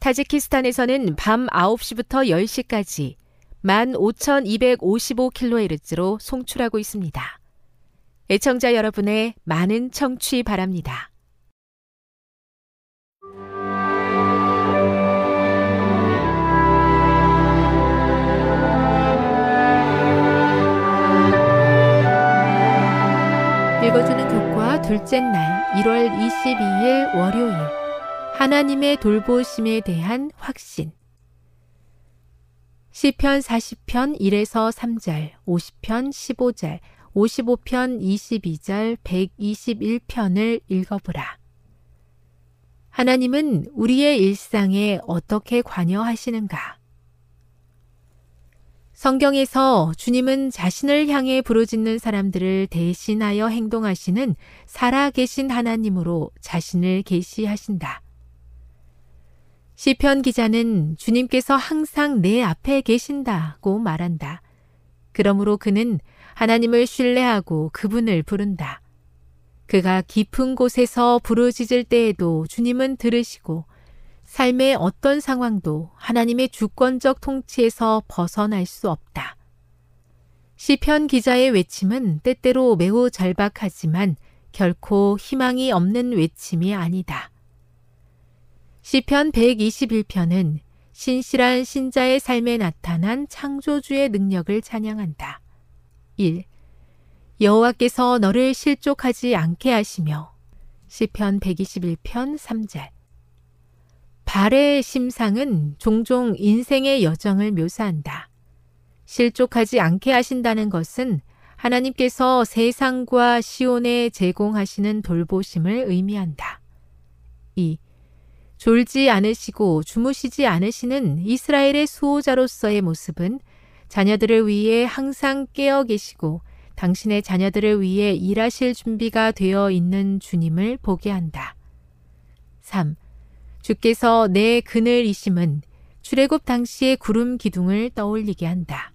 타지키스탄에서는 밤 9시부터 10시까지 15,255kHz로 송출하고 있습니다. 애청자 여러분의 많은 청취 바랍니다. 읽어주는 교과 둘째 날 1월 22일 월요일 하나님의 돌보심에 대한 확신 시편 40편 1에서 3절, 50편 15절, 55편 22절, 121편을 읽어보라. 하나님은 우리의 일상에 어떻게 관여하시는가? 성경에서 주님은 자신을 향해 부르짖는 사람들을 대신하여 행동하시는 살아계신 하나님으로 자신을 계시하신다. 시편 기자는 주님께서 항상 내 앞에 계신다고 말한다. 그러므로 그는 하나님을 신뢰하고 그분을 부른다. 그가 깊은 곳에서 부르짖을 때에도 주님은 들으시고 삶의 어떤 상황도 하나님의 주권적 통치에서 벗어날 수 없다. 시편 기자의 외침은 때때로 매우 절박하지만 결코 희망이 없는 외침이 아니다. 시편 121편은 신실한 신자의 삶에 나타난 창조주의 능력을 찬양한다. 1. 여호와께서 너를 실족하지 않게 하시며 시편 121편 3절 발의 심상은 종종 인생의 여정을 묘사한다. 실족하지 않게 하신다는 것은 하나님께서 세상과 시온에 제공하시는 돌보심을 의미한다. 2. 졸지 않으시고 주무시지 않으시는 이스라엘의 수호자로서의 모습은 자녀들을 위해 항상 깨어 계시고 당신의 자녀들을 위해 일하실 준비가 되어 있는 주님을 보게 한다. 3. 주께서 내 그늘이심은 출애굽 당시의 구름 기둥을 떠올리게 한다.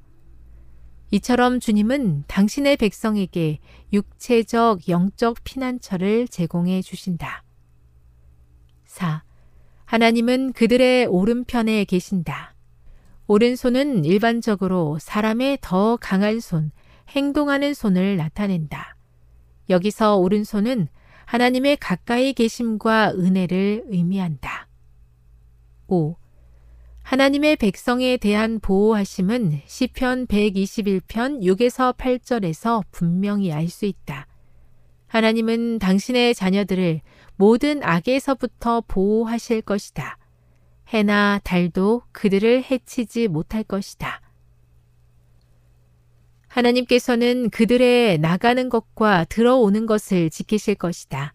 이처럼 주님은 당신의 백성에게 육체적, 영적 피난처를 제공해 주신다. 4. 하나님은 그들의 오른편에 계신다. 오른손은 일반적으로 사람의 더 강한 손, 행동하는 손을 나타낸다. 여기서 오른손은 하나님의 가까이 계심과 은혜를 의미한다. 5. 하나님의 백성에 대한 보호하심은 시편 121편 6에서 8절에서 분명히 알 수 있다. 하나님은 당신의 자녀들을 모든 악에서부터 보호하실 것이다. 해나 달도 그들을 해치지 못할 것이다. 하나님께서는 그들의 나가는 것과 들어오는 것을 지키실 것이다.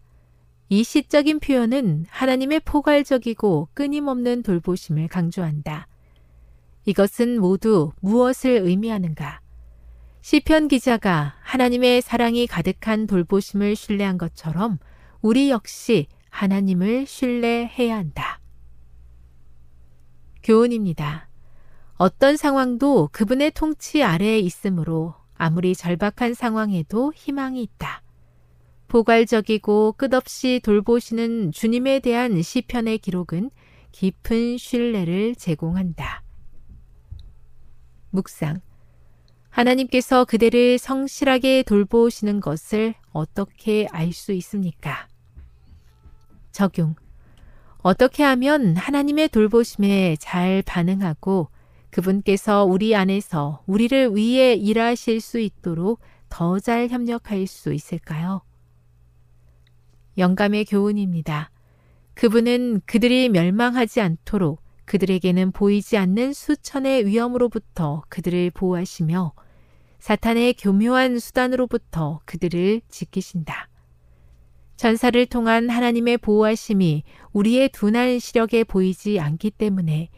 이 시적인 표현은 하나님의 포괄적이고 끊임없는 돌보심을 강조한다. 이것은 모두 무엇을 의미하는가? 시편 기자가 하나님의 사랑이 가득한 돌보심을 신뢰한 것처럼 우리 역시 하나님을 신뢰해야 한다. 교훈입니다. 어떤 상황도 그분의 통치 아래에 있으므로 아무리 절박한 상황에도 희망이 있다. 포괄적이고 끝없이 돌보시는 주님에 대한 시편의 기록은 깊은 신뢰를 제공한다. 묵상. 하나님께서 그대를 성실하게 돌보시는 것을 어떻게 알 수 있습니까? 적용. 어떻게 하면 하나님의 돌보심에 잘 반응하고 그분께서 우리 안에서 우리를 위해 일하실 수 있도록 더 잘 협력할 수 있을까요? 영감의 교훈입니다. 그분은 그들이 멸망하지 않도록 그들에게는 보이지 않는 수천의 위험으로부터 그들을 보호하시며 사탄의 교묘한 수단으로부터 그들을 지키신다. 천사를 통한 하나님의 보호하심이 우리의 둔한 시력에 보이지 않기 때문에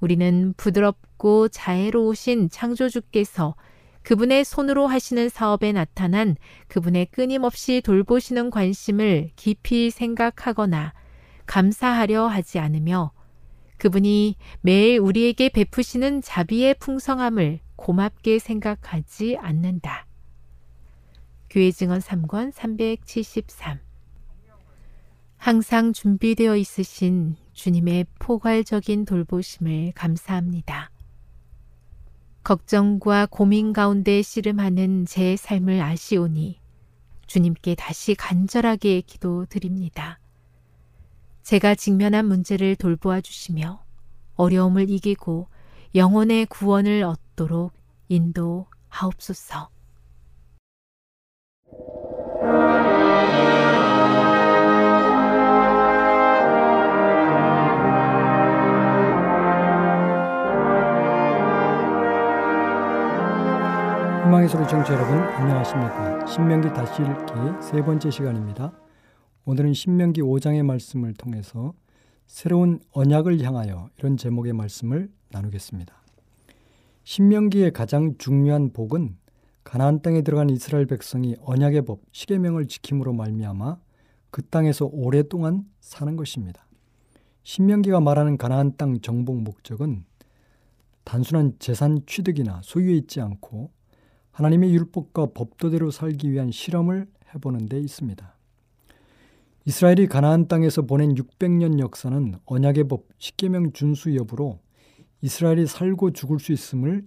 우리는 부드럽고 자애로우신 창조주께서 그분의 손으로 하시는 사업에 나타난 그분의 끊임없이 돌보시는 관심을 깊이 생각하거나 감사하려 하지 않으며 그분이 매일 우리에게 베푸시는 자비의 풍성함을 고맙게 생각하지 않는다. 교회 증언 3권 373. 항상 준비되어 있으신 주님의 포괄적인 돌보심을 감사합니다. 걱정과 고민 가운데 씨름하는 제 삶을 아시오니 주님께 다시 간절하게 기도드립니다. 제가 직면한 문제를 돌보아 주시며 어려움을 이기고 영혼의 구원을 얻도록 인도하옵소서. 희망의 소리 청취자 여러분, 안녕하십니까? 신명기 다시 읽기 세 번째 시간입니다. 오늘은 신명기 5장의 말씀을 통해서 새로운 언약을 향하여 이런 제목의 말씀을 나누겠습니다. 신명기의 가장 중요한 복은 가나안 땅에 들어간 이스라엘 백성이 언약의 법, 십계명을 지킴으로 말미암아 그 땅에서 오랫동안 사는 것입니다. 신명기가 말하는 가나안 땅 정복 목적은 단순한 재산 취득이나 소유에 있지 않고 하나님의 율법과 법도대로 살기 위한 실험을 해보는 데 있습니다. 이스라엘이 가나안 땅에서 보낸 600년 역사는 언약의 법, 십계명 준수 여부로 이스라엘이 살고 죽을 수 있음을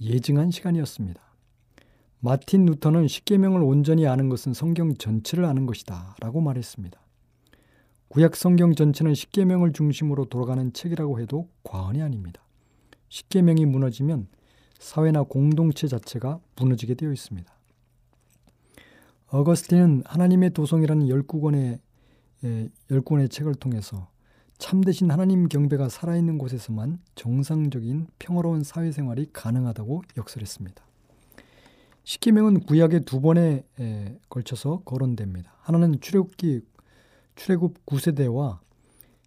예증한 시간이었습니다. 마틴 루터는 십계명을 온전히 아는 것은 성경 전체를 아는 것이다 라고 말했습니다. 구약 성경 전체는 십계명을 중심으로 돌아가는 책이라고 해도 과언이 아닙니다. 십계명이 무너지면 사회나 공동체 자체가 무너지게 되어 있습니다. 어거스틴은 하나님의 도성이라는 10권의 책을 통해서 참되신 하나님 경배가 살아있는 곳에서만 정상적인 평화로운 사회생활이 가능하다고 역설했습니다. 십계명은 구약에 두 번에 걸쳐서 거론됩니다. 하나는 출애굽 9세대와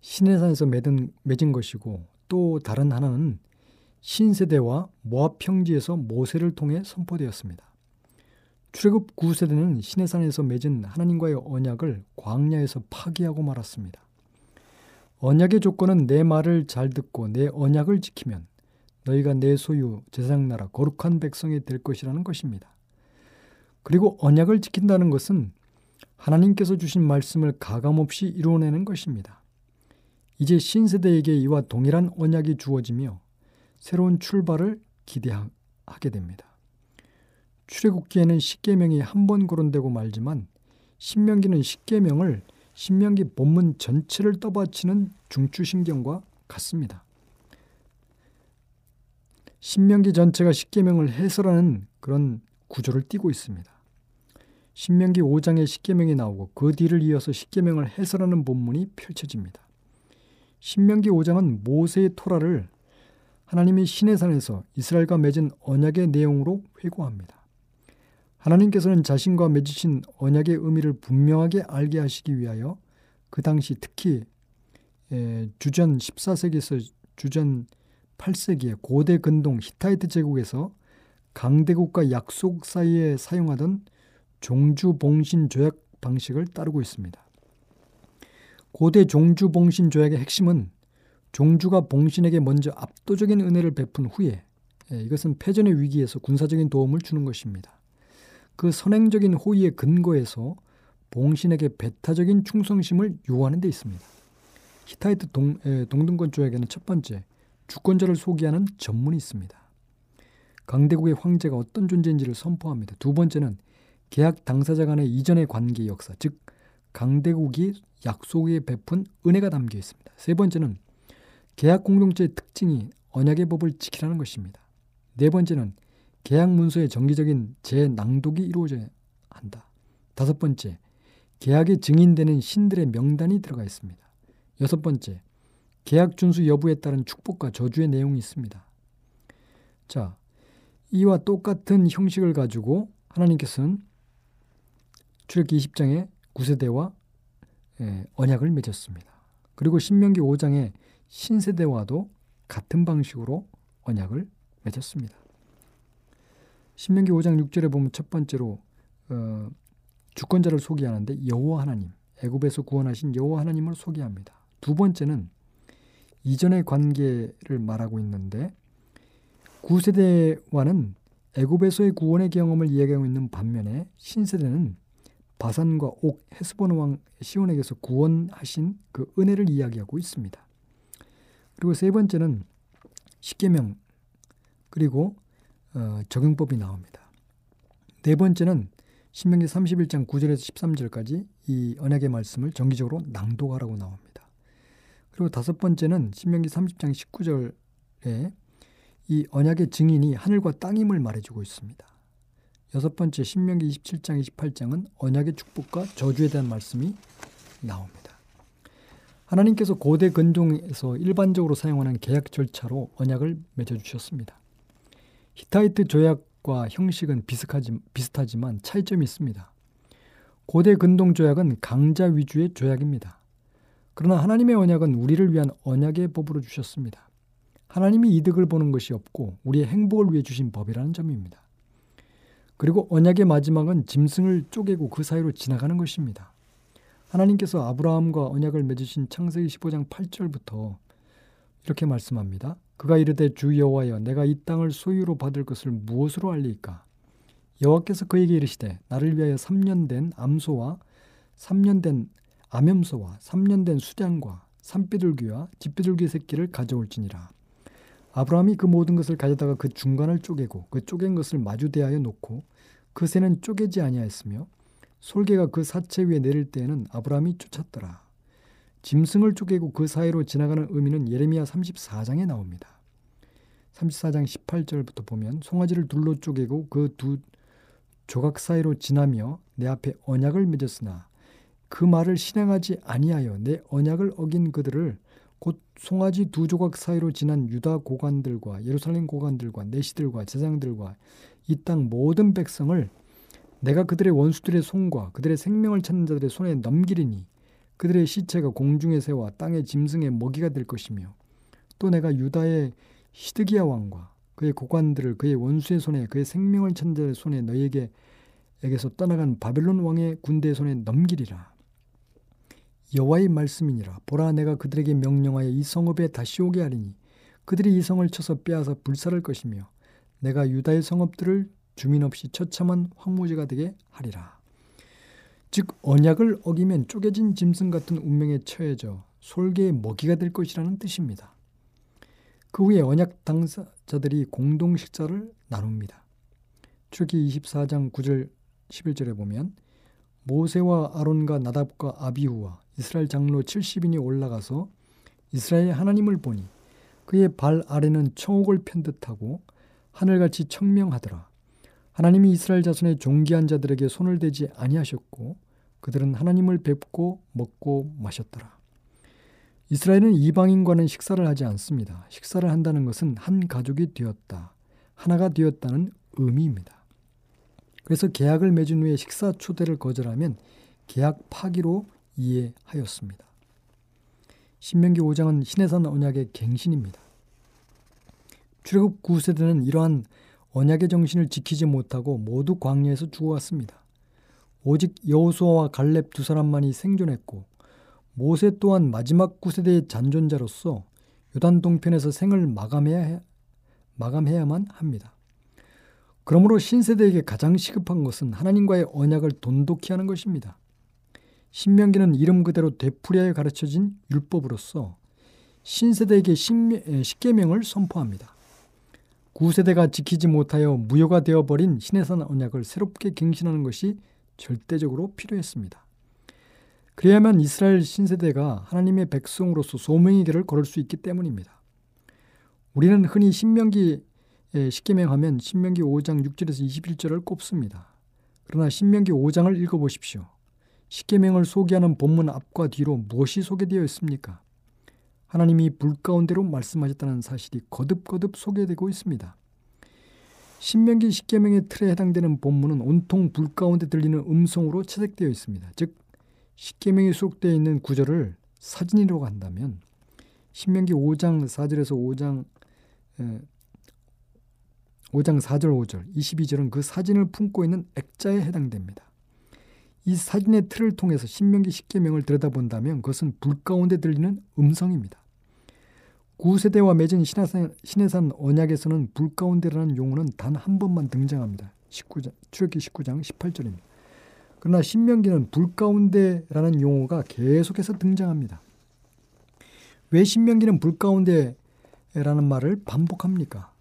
시내산에서 맺은 것이고 또 다른 하나는 신세대와 모압 평지에서 모세를 통해 선포되었습니다. 출애굽 9세대는 시내산에서 맺은 하나님과의 언약을 광야에서 파기하고 말았습니다. 언약의 조건은 내 말을 잘 듣고 내 언약을 지키면 너희가 내 소유, 제사장 나라, 거룩한 백성이 될 것이라는 것입니다. 그리고 언약을 지킨다는 것은 하나님께서 주신 말씀을 가감없이 이루어내는 것입니다. 이제 신세대에게 이와 동일한 언약이 주어지며 새로운 출발을 기대하게 됩니다. 출애굽기에는 십계명이 한 번 거론되고 말지만 신명기는 십계명을 신명기 본문 전체를 떠받치는 중추신경과 같습니다. 신명기 전체가 십계명을 해설하는 그런 구조를 띠고 있습니다. 신명기 5장에 십계명이 나오고 그 뒤를 이어서 십계명을 해설하는 본문이 펼쳐집니다. 신명기 5장은 모세의 토라를 하나님이 시내산에서 이스라엘과 맺은 언약의 내용으로 회고합니다. 하나님께서는 자신과 맺으신 언약의 의미를 분명하게 알게 하시기 위하여 그 당시 특히 주전 14세기에서 주전 8세기의 고대 근동 히타이트 제국에서 강대국과 약속 사이에 사용하던 종주봉신 조약 방식을 따르고 있습니다. 고대 종주봉신 조약의 핵심은 종주가 봉신에게 먼저 압도적인 은혜를 베푼 후에 이것은 패전의 위기에서 군사적인 도움을 주는 것입니다. 그 선행적인 호의의 근거에서 봉신에게 배타적인 충성심을 요하는 데 있습니다. 히타이트 동등권 조약에는 첫 번째, 주권자를 소개하는 전문이 있습니다. 강대국의 황제가 어떤 존재인지를 선포합니다. 두 번째는 계약 당사자 간의 이전의 관계 역사, 즉 강대국이 약속에 베푼 은혜가 담겨 있습니다. 세 번째는 계약 공동체의 특징이 언약의 법을 지키라는 것입니다. 네 번째는 계약 문서의 정기적인 재낭독이 이루어져야 한다. 다섯 번째, 계약에 증인되는 신들의 명단이 들어가 있습니다. 여섯 번째, 계약 준수 여부에 따른 축복과 저주의 내용이 있습니다. 자, 이와 똑같은 형식을 가지고 하나님께서는 출애굽기 20장에 9세대와 언약을 맺었습니다. 그리고 신명기 5장에 신세대와도 같은 방식으로 언약을 맺었습니다. 신명기 5장 6절에 보면 첫 번째로 주권자를 소개하는데 여호와 하나님, 애굽에서 구원하신 여호와 하나님을 소개합니다. 두 번째는 이전의 관계를 말하고 있는데 9세대와는 애굽에서의 구원의 경험을 이야기하고 있는 반면에 신세대는 바산과 옥 헤스본 왕 시온에게서 구원하신 그 은혜를 이야기하고 있습니다. 그리고 세 번째는 십계명 그리고 적용법이 나옵니다. 네 번째는 신명기 31장 9절에서 13절까지 이 언약의 말씀을 정기적으로 낭독하라고 나옵니다. 그리고 다섯 번째는 신명기 30장 19절에 이 언약의 증인이 하늘과 땅임을 말해주고 있습니다. 여섯 번째 신명기 27장 28장은 언약의 축복과 저주에 대한 말씀이 나옵니다. 하나님께서 고대 근동에서 일반적으로 사용하는 계약 절차로 언약을 맺어주셨습니다. 히타이트 조약과 형식은 비슷하지만 차이점이 있습니다. 고대 근동 조약은 강자 위주의 조약입니다. 그러나 하나님의 언약은 우리를 위한 언약의 법으로 주셨습니다. 하나님이 이득을 보는 것이 없고 우리의 행복을 위해 주신 법이라는 점입니다. 그리고 언약의 마지막은 짐승을 쪼개고 그 사이로 지나가는 것입니다. 하나님께서 아브라함과 언약을 맺으신 창세기 15장 8절부터 이렇게 말씀합니다. 그가 이르되 주 여호와여, 내가 이 땅을 소유로 받을 것을 무엇으로 알리까? 여호와께서 그에게 이르시되 나를 위하여 3년 된 암소와 3년 된 암염소와 3년 된 수량과 산비둘기와 집비둘기 새끼를 가져올지니라. 아브라함이 그 모든 것을 가져다가 그 중간을 쪼개고 그 쪼갠 것을 마주대하여 놓고 그 새는 쪼개지 아니하였으며 솔개가 그 사체 위에 내릴 때에는 아브라함이 쫓았더라. 짐승을 쪼개고 그 사이로 지나가는 의미는 예레미야 34장에 나옵니다. 34장 18절부터 보면 송아지를 둘로 쪼개고 그 두 조각 사이로 지나며 내 앞에 언약을 맺었으나 그 말을 실행하지 아니하여 내 언약을 어긴 그들을 곧 송아지 두 조각 사이로 지난 유다 고관들과 예루살렘 고관들과 내시들과 제사장들과 이 땅 모든 백성을 내가 그들의 원수들의 손과 그들의 생명을 찾는 자들의 손에 넘기리니 그들의 시체가 공중의 새와 땅의 짐승의 먹이가 될 것이며 또 내가 유다의 시드기야 왕과 그의 고관들을 그의 원수의 손에 그의 생명을 찾는 자들의 손에 너희에게서 떠나간 바벨론 왕의 군대의 손에 넘기리라. 여호와의 말씀이니라. 보라, 내가 그들에게 명령하여 이 성읍에 다시 오게 하리니 그들이 이 성을 쳐서 빼앗아 불살할 것이며 내가 유다의 성읍들을 주민 없이 처참한 황무지가 되게 하리라. 즉 언약을 어기면 쪼개진 짐승 같은 운명에 처해져 솔개의 먹이가 될 것이라는 뜻입니다. 그 후에 언약 당사자들이 공동 식사를 나눕니다. 출애굽기 24장 9절 11절에 보면 모세와 아론과 나답과 아비후와 이스라엘 장로 70인이 올라가서 이스라엘 하나님을 보니 그의 발 아래는 청옥을 편 듯하고 하늘같이 청명하더라. 하나님이 이스라엘 자손의 종기한 자들에게 손을 대지 아니하셨고 그들은 하나님을 뵙고 먹고 마셨더라. 이스라엘은 이방인과는 식사를 하지 않습니다. 식사를 한다는 것은 한 가족이 되었다, 하나가 되었다는 의미입니다. 그래서 계약을 맺은 후에 식사 초대를 거절하면 계약 파기로 이해하였습니다. 신명기 5장은 신해산 언약의 갱신입니다. 출애굽 9세대는 이러한 언약의 정신을 지키지 못하고 모두 광야에서 죽어갔습니다. 오직 여호수아와 갈렙 두 사람만이 생존했고 모세 또한 마지막 9세대의 잔존자로서 요단 동편에서 생을 마감해야만 합니다. 그러므로 신세대에게 가장 시급한 것은 하나님과의 언약을 돈독히 하는 것입니다. 신명기는 이름 그대로 되풀이하여 가르쳐진 율법으로서 신세대에게 십계명을 선포합니다. 9세대가 지키지 못하여 무효가 되어버린 신해산 언약을 새롭게 갱신하는 것이 절대적으로 필요했습니다. 그래야만 이스라엘 신세대가 하나님의 백성으로서 소명의 길을 걸을 수 있기 때문입니다. 우리는 흔히 신명기 십계명 하면 신명기 5장 6절에서 21절을 꼽습니다. 그러나 신명기 5장을 읽어보십시오. 십계명을 소개하는 본문 앞과 뒤로 무엇이 소개되어 있습니까? 하나님이 불 가운데로 말씀하셨다는 사실이 거듭거듭 소개되고 있습니다. 신명기 십계명의 틀에 해당되는 본문은 온통 불 가운데 들리는 음성으로 채색되어 있습니다. 즉 십계명이 수록되어 있는 구절을 사진이라고 한다면 신명기 5장 4절에서 5장 4절 5절 22절은 그 사진을 품고 있는 액자에 해당됩니다. 이 사진의 틀을 통해서 신명기 십계명을 들여다본다면 그것은 불 가운데 들리는 음성입니다. 9세대와 맺은 신해산 언약에서는 불 가운데라는 용어는 단 한 번만 등장합니다. 출애굽기 19장 18절입니다. 그러나 신명기는 불 가운데라는 용어가 계속해서 등장합니다. 왜 신명기는 불 가운데라는 말을 반복합니까?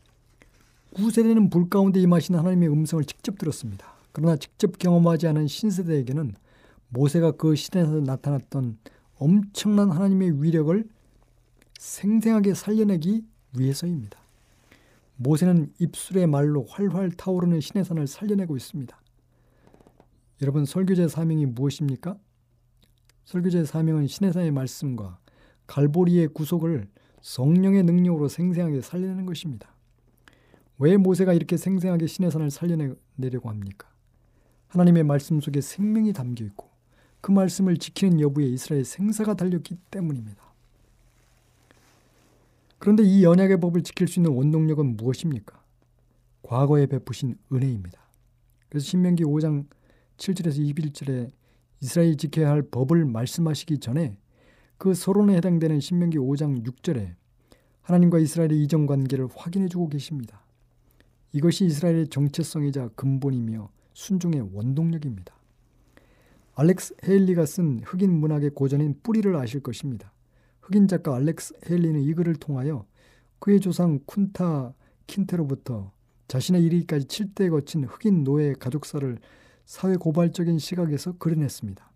9세대는 불 가운데 임하신 하나님의 음성을 직접 들었습니다. 그러나 직접 경험하지 않은 신세대에게는 모세가 그 시대에서 나타났던 엄청난 하나님의 위력을 생생하게 살려내기 위해서입니다. 모세는 입술의 말로 활활 타오르는 시내산을 살려내고 있습니다. 여러분, 설교자의 사명이 무엇입니까? 설교자의 사명은 시내산의 말씀과 갈보리의 구속을 성령의 능력으로 생생하게 살려내는 것입니다. 왜 모세가 이렇게 생생하게 시내산을 살려내려고 합니까? 하나님의 말씀 속에 생명이 담겨있고 그 말씀을 지키는 여부에 이스라엘 생사가 달렸기 때문입니다. 그런데 이 언약의 법을 지킬 수 있는 원동력은 무엇입니까? 과거에 베푸신 은혜입니다. 그래서 신명기 5장 7절에서 21절에 이스라엘이 지켜야 할 법을 말씀하시기 전에 그 서론에 해당되는 신명기 5장 6절에 하나님과 이스라엘의 이전 관계를 확인해주고 계십니다. 이것이 이스라엘의 정체성이자 근본이며 순종의 원동력입니다. 알렉스 헤일리가 쓴 흑인 문학의 고전인 뿌리를 아실 것입니다. 흑인 작가 알렉스 헤일리는 이 글을 통하여 그의 조상 쿤타 킨테로부터 자신의 이르기까지 7대에 거친 흑인 노예의 가족사를 사회고발적인 시각에서 그려냈습니다.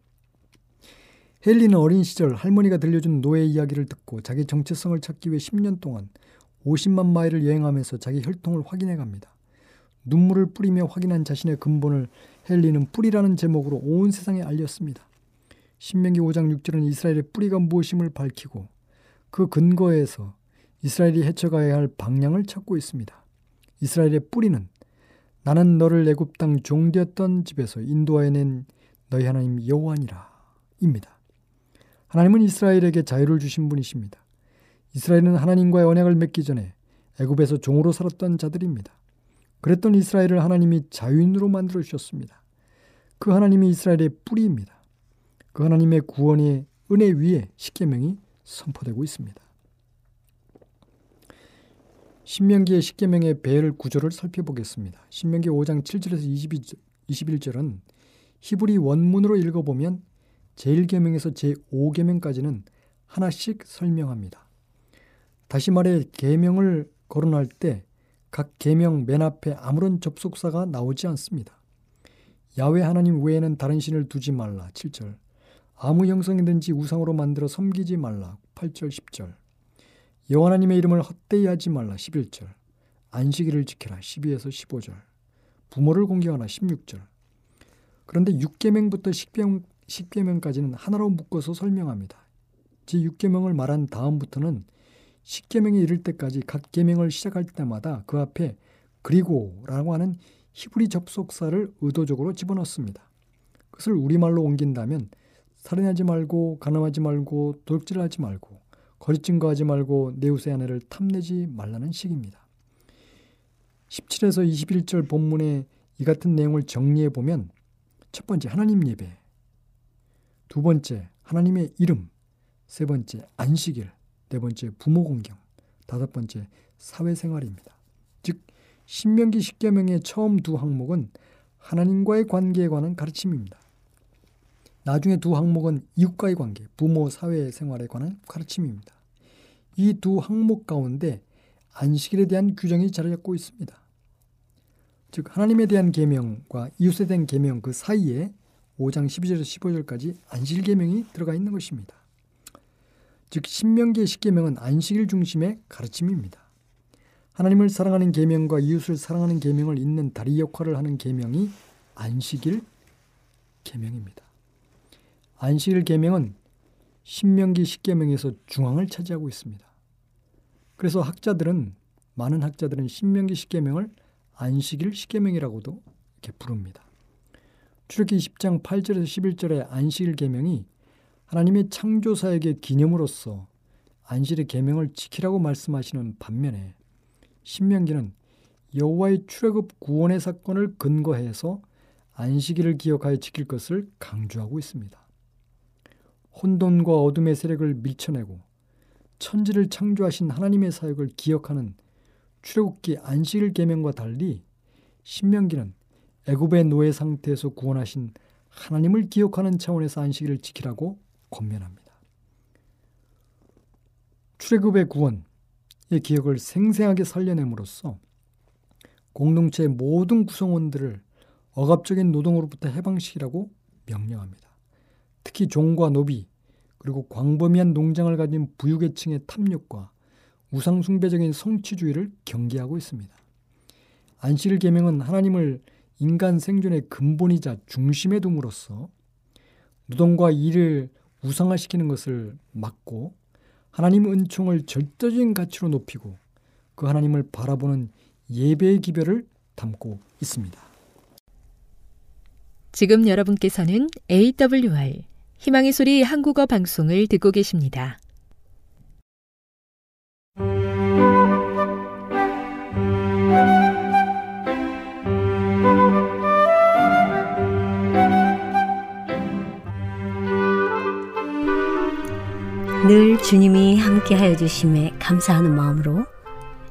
헤일리는 어린 시절 할머니가 들려준 노예 이야기를 듣고 자기 정체성을 찾기 위해 10년 동안 50만 마일을 여행하면서 자기 혈통을 확인해갑니다. 눈물을 뿌리며 확인한 자신의 근본을 헤일리는 뿌리라는 제목으로 온 세상에 알렸습니다. 신명기 5장 6절은 이스라엘의 뿌리가 무엇임을 밝히고 그 근거에서 이스라엘이 헤쳐가야 할 방향을 찾고 있습니다. 이스라엘의 뿌리는 나는 너를 애굽 땅 종되었던 집에서 인도하여낸 너희 하나님 여호와니라 입니다. 하나님은 이스라엘에게 자유를 주신 분이십니다. 이스라엘은 하나님과의 언약을 맺기 전에 애굽에서 종으로 살았던 자들입니다. 그랬던 이스라엘을 하나님이 자유인으로 만들어주셨습니다. 그 하나님이 이스라엘의 뿌리입니다. 그 하나님의 구원의 은혜 위에 십계명이 선포되고 있습니다. 신명기의 십계명의 배열 구조를 살펴보겠습니다. 신명기 5장 7절에서 21절은 히브리 원문으로 읽어보면 제1계명에서 제5계명까지는 하나씩 설명합니다. 다시 말해 계명을 거론할 때 각 계명 맨 앞에 아무런 접속사가 나오지 않습니다. 야훼 하나님 외에는 다른 신을 두지 말라 7절, 아무 형상이든지 우상으로 만들어 섬기지 말라 8절 10절, 여호와 하나님의 이름을 헛되이 하지 말라 11절, 안식일을 지켜라 12에서 15절, 부모를 공경하라 16절. 그런데 6계명부터 10계명까지는 하나로 묶어서 설명합니다. 제6계명을 말한 다음부터는 10계명에 이를 때까지 각 계명을 시작할 때마다 그 앞에 그리고라고 하는 히브리 접속사를 의도적으로 집어넣습니다. 그것을 우리말로 옮긴다면 살인하지 말고, 간음하지 말고, 도둑질하지 말고, 거짓 증거하지 말고, 내 이웃의 아내를 탐내지 말라는 식입니다. 17에서 21절 본문에 이 같은 내용을 정리해보면 첫 번째, 하나님 예배. 두 번째, 하나님의 이름. 세 번째, 안식일. 네 번째, 부모 공경. 다섯 번째, 사회생활입니다. 즉, 신명기 10계명의 처음 두 항목은 하나님과의 관계에 관한 가르침입니다. 나중에 두 항목은 이웃과의 관계, 부모, 사회생활에 관한 가르침입니다. 이 두 항목 가운데 안식일에 대한 규정이 자리 잡고 있습니다. 즉 하나님에 대한 계명과 이웃에 대한 계명 그 사이에 5장 12절에서 15절까지 안식일 계명이 들어가 있는 것입니다. 즉 신명기의 10계명은 안식일 중심의 가르침입니다. 하나님을 사랑하는 계명과 이웃을 사랑하는 계명을 잇는 다리 역할을 하는 계명이 안식일 계명입니다. 안식일 계명은 신명기 10계명에서 중앙을 차지하고 있습니다. 그래서 많은 학자들은 신명기 10계명을 안식일 10계명이라고도 이렇게 부릅니다. 출애굽기 20장 8절에서 11절의 안식일 계명이 하나님의 창조사역의 기념으로서 안식일의 계명을 지키라고 말씀하시는 반면에 신명기는 여호와의 출애굽 구원의 사건을 근거해서 안식일을 기억하여 지킬 것을 강조하고 있습니다. 혼돈과 어둠의 세력을 밀쳐내고 천지를 창조하신 하나님의 사역을 기억하는 출애굽기 안식일 계명과 달리 신명기는 애굽의 노예 상태에서 구원하신 하나님을 기억하는 차원에서 안식일을 지키라고 권면합니다. 출애굽의 구원의 기억을 생생하게 살려냄으로써 공동체의 모든 구성원들을 억압적인 노동으로부터 해방시키라고 명령합니다. 특히 종과 노비 그리고 광범위한 농장을 가진 부유계층의 탐욕과 우상숭배적인 성취주의를 경계하고 있습니다. 안식일 계명은 하나님을 인간 생존의 근본이자 중심에 둠으로써 노동과 일을 우상화시키는 것을 막고 하나님 은총을 절대적인 가치로 높이고 그 하나님을 바라보는 예배의 기별을 담고 있습니다. 지금 여러분께서는 AWR 희망의 소리 한국어 방송을 듣고 계십니다. 늘 주님이 함께하여 주심에 감사하는 마음으로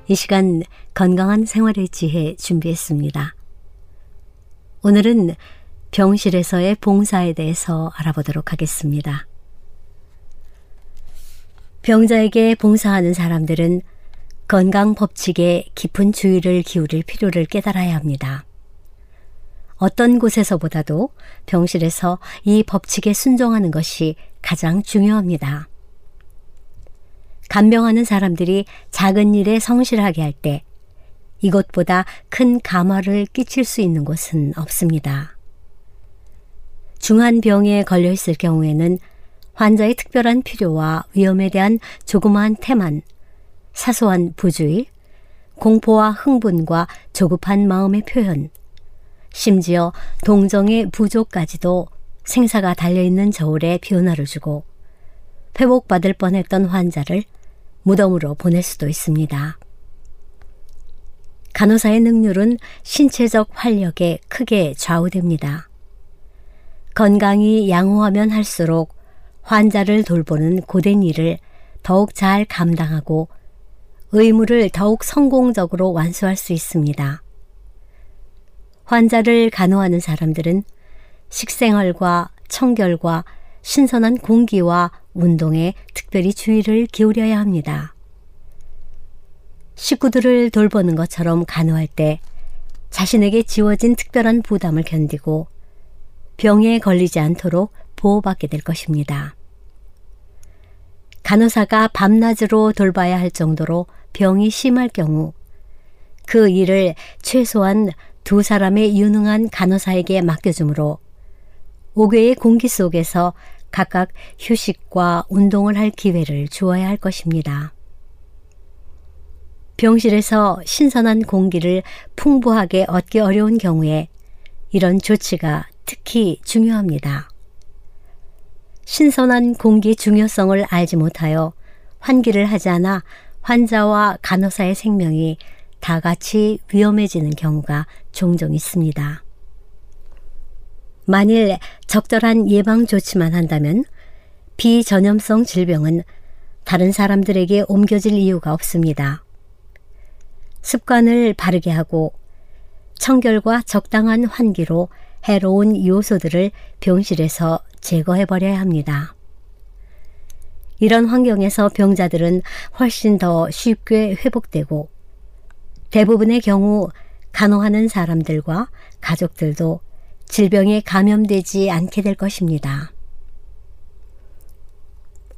이 시간 건강한 생활의 지혜 준비했습니다. 오늘은 병실에서의 봉사에 대해서 알아보도록 하겠습니다. 병자에게 봉사하는 사람들은 건강 법칙에 깊은 주의를 기울일 필요를 깨달아야 합니다. 어떤 곳에서보다도 병실에서 이 법칙에 순종하는 것이 가장 중요합니다. 간병하는 사람들이 작은 일에 성실하게 할 때 이것보다 큰 감화를 끼칠 수 있는 곳은 없습니다. 중한 병에 걸려 있을 경우에는 환자의 특별한 필요와 위험에 대한 조그마한 태만, 사소한 부주의, 공포와 흥분과 조급한 마음의 표현, 심지어 동정의 부족까지도 생사가 달려있는 저울에 변화를 주고 회복받을 뻔했던 환자를 무덤으로 보낼 수도 있습니다. 간호사의 능률은 신체적 활력에 크게 좌우됩니다. 건강이 양호하면 할수록 환자를 돌보는 고된 일을 더욱 잘 감당하고 의무를 더욱 성공적으로 완수할 수 있습니다. 환자를 간호하는 사람들은 식생활과 청결과 신선한 공기와 운동에 특별히 주의를 기울여야 합니다. 식구들을 돌보는 것처럼 간호할 때 자신에게 지워진 특별한 부담을 견디고 병에 걸리지 않도록 보호받게 될 것입니다. 간호사가 밤낮으로 돌봐야 할 정도로 병이 심할 경우 그 일을 최소한 두 사람의 유능한 간호사에게 맡겨주므로 5개의 공기 속에서 각각 휴식과 운동을 할 기회를 주어야 할 것입니다. 병실에서 신선한 공기를 풍부하게 얻기 어려운 경우에 이런 조치가 특히 중요합니다. 신선한 공기 중요성을 알지 못하여 환기를 하지 않아 환자와 간호사의 생명이 다 같이 위험해지는 경우가 종종 있습니다. 만일 적절한 예방 조치만 한다면 비전염성 질병은 다른 사람들에게 옮겨질 이유가 없습니다. 습관을 바르게 하고 청결과 적당한 환기로 해로운 요소들을 병실에서 제거해버려야 합니다. 이런 환경에서 병자들은 훨씬 더 쉽게 회복되고 대부분의 경우 간호하는 사람들과 가족들도 질병에 감염되지 않게 될 것입니다.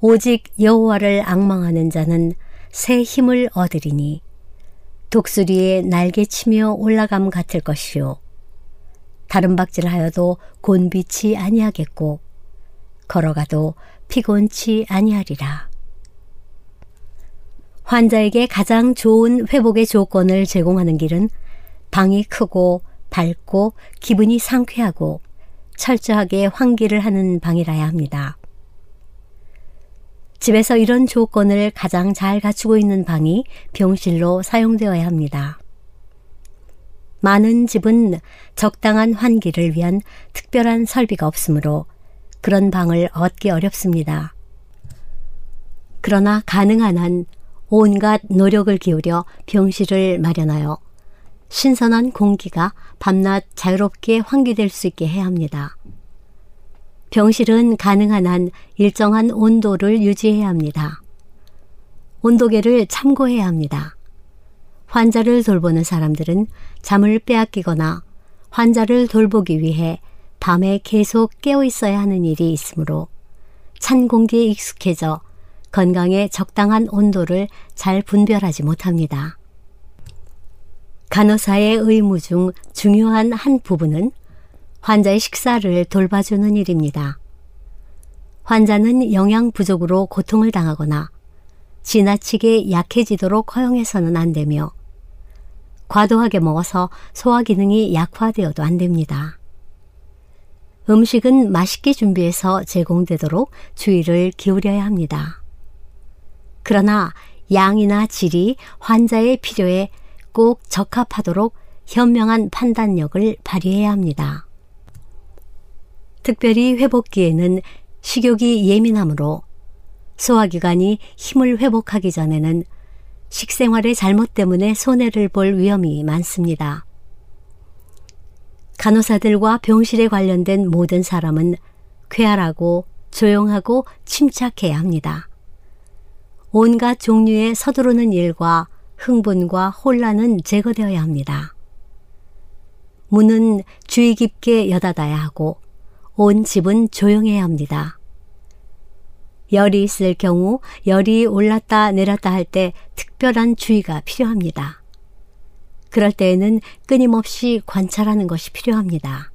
오직 여호와를 앙망하는 자는 새 힘을 얻으리니 독수리의 날개치며 올라감 같을 것이요 다름박질하여도 곤비치 아니하겠고 걸어가도 피곤치 아니하리라. 환자에게 가장 좋은 회복의 조건을 제공하는 길은 방이 크고 밝고 기분이 상쾌하고 철저하게 환기를 하는 방이라야 합니다. 집에서 이런 조건을 가장 잘 갖추고 있는 방이 병실로 사용되어야 합니다. 많은 집은 적당한 환기를 위한 특별한 설비가 없으므로 그런 방을 얻기 어렵습니다. 그러나 가능한 한 온갖 노력을 기울여 병실을 마련하여 신선한 공기가 밤낮 자유롭게 환기될 수 있게 해야 합니다. 병실은 가능한 한 일정한 온도를 유지해야 합니다. 온도계를 참고해야 합니다. 환자를 돌보는 사람들은 잠을 빼앗기거나 환자를 돌보기 위해 밤에 계속 깨어 있어야 하는 일이 있으므로 찬 공기에 익숙해져 건강에 적당한 온도를 잘 분별하지 못합니다. 간호사의 의무 중 중요한 한 부분은 환자의 식사를 돌봐주는 일입니다. 환자는 영양 부족으로 고통을 당하거나 지나치게 약해지도록 허용해서는 안 되며 과도하게 먹어서 소화 기능이 약화되어도 안 됩니다. 음식은 맛있게 준비해서 제공되도록 주의를 기울여야 합니다. 그러나 양이나 질이 환자의 필요에 꼭 적합하도록 현명한 판단력을 발휘해야 합니다. 특별히 회복기에는 식욕이 예민하므로 소화기관이 힘을 회복하기 전에는 식생활의 잘못 때문에 손해를 볼 위험이 많습니다. 간호사들과 병실에 관련된 모든 사람은 쾌활하고 조용하고 침착해야 합니다. 온갖 종류의 서두르는 일과 흥분과 혼란은 제거되어야 합니다. 문은 주의 깊게 여닫아야 하고 온 집은 조용해야 합니다. 열이 있을 경우 열이 올랐다 내렸다 할 때 특별한 주의가 필요합니다. 그럴 때에는 끊임없이 관찰하는 것이 필요합니다.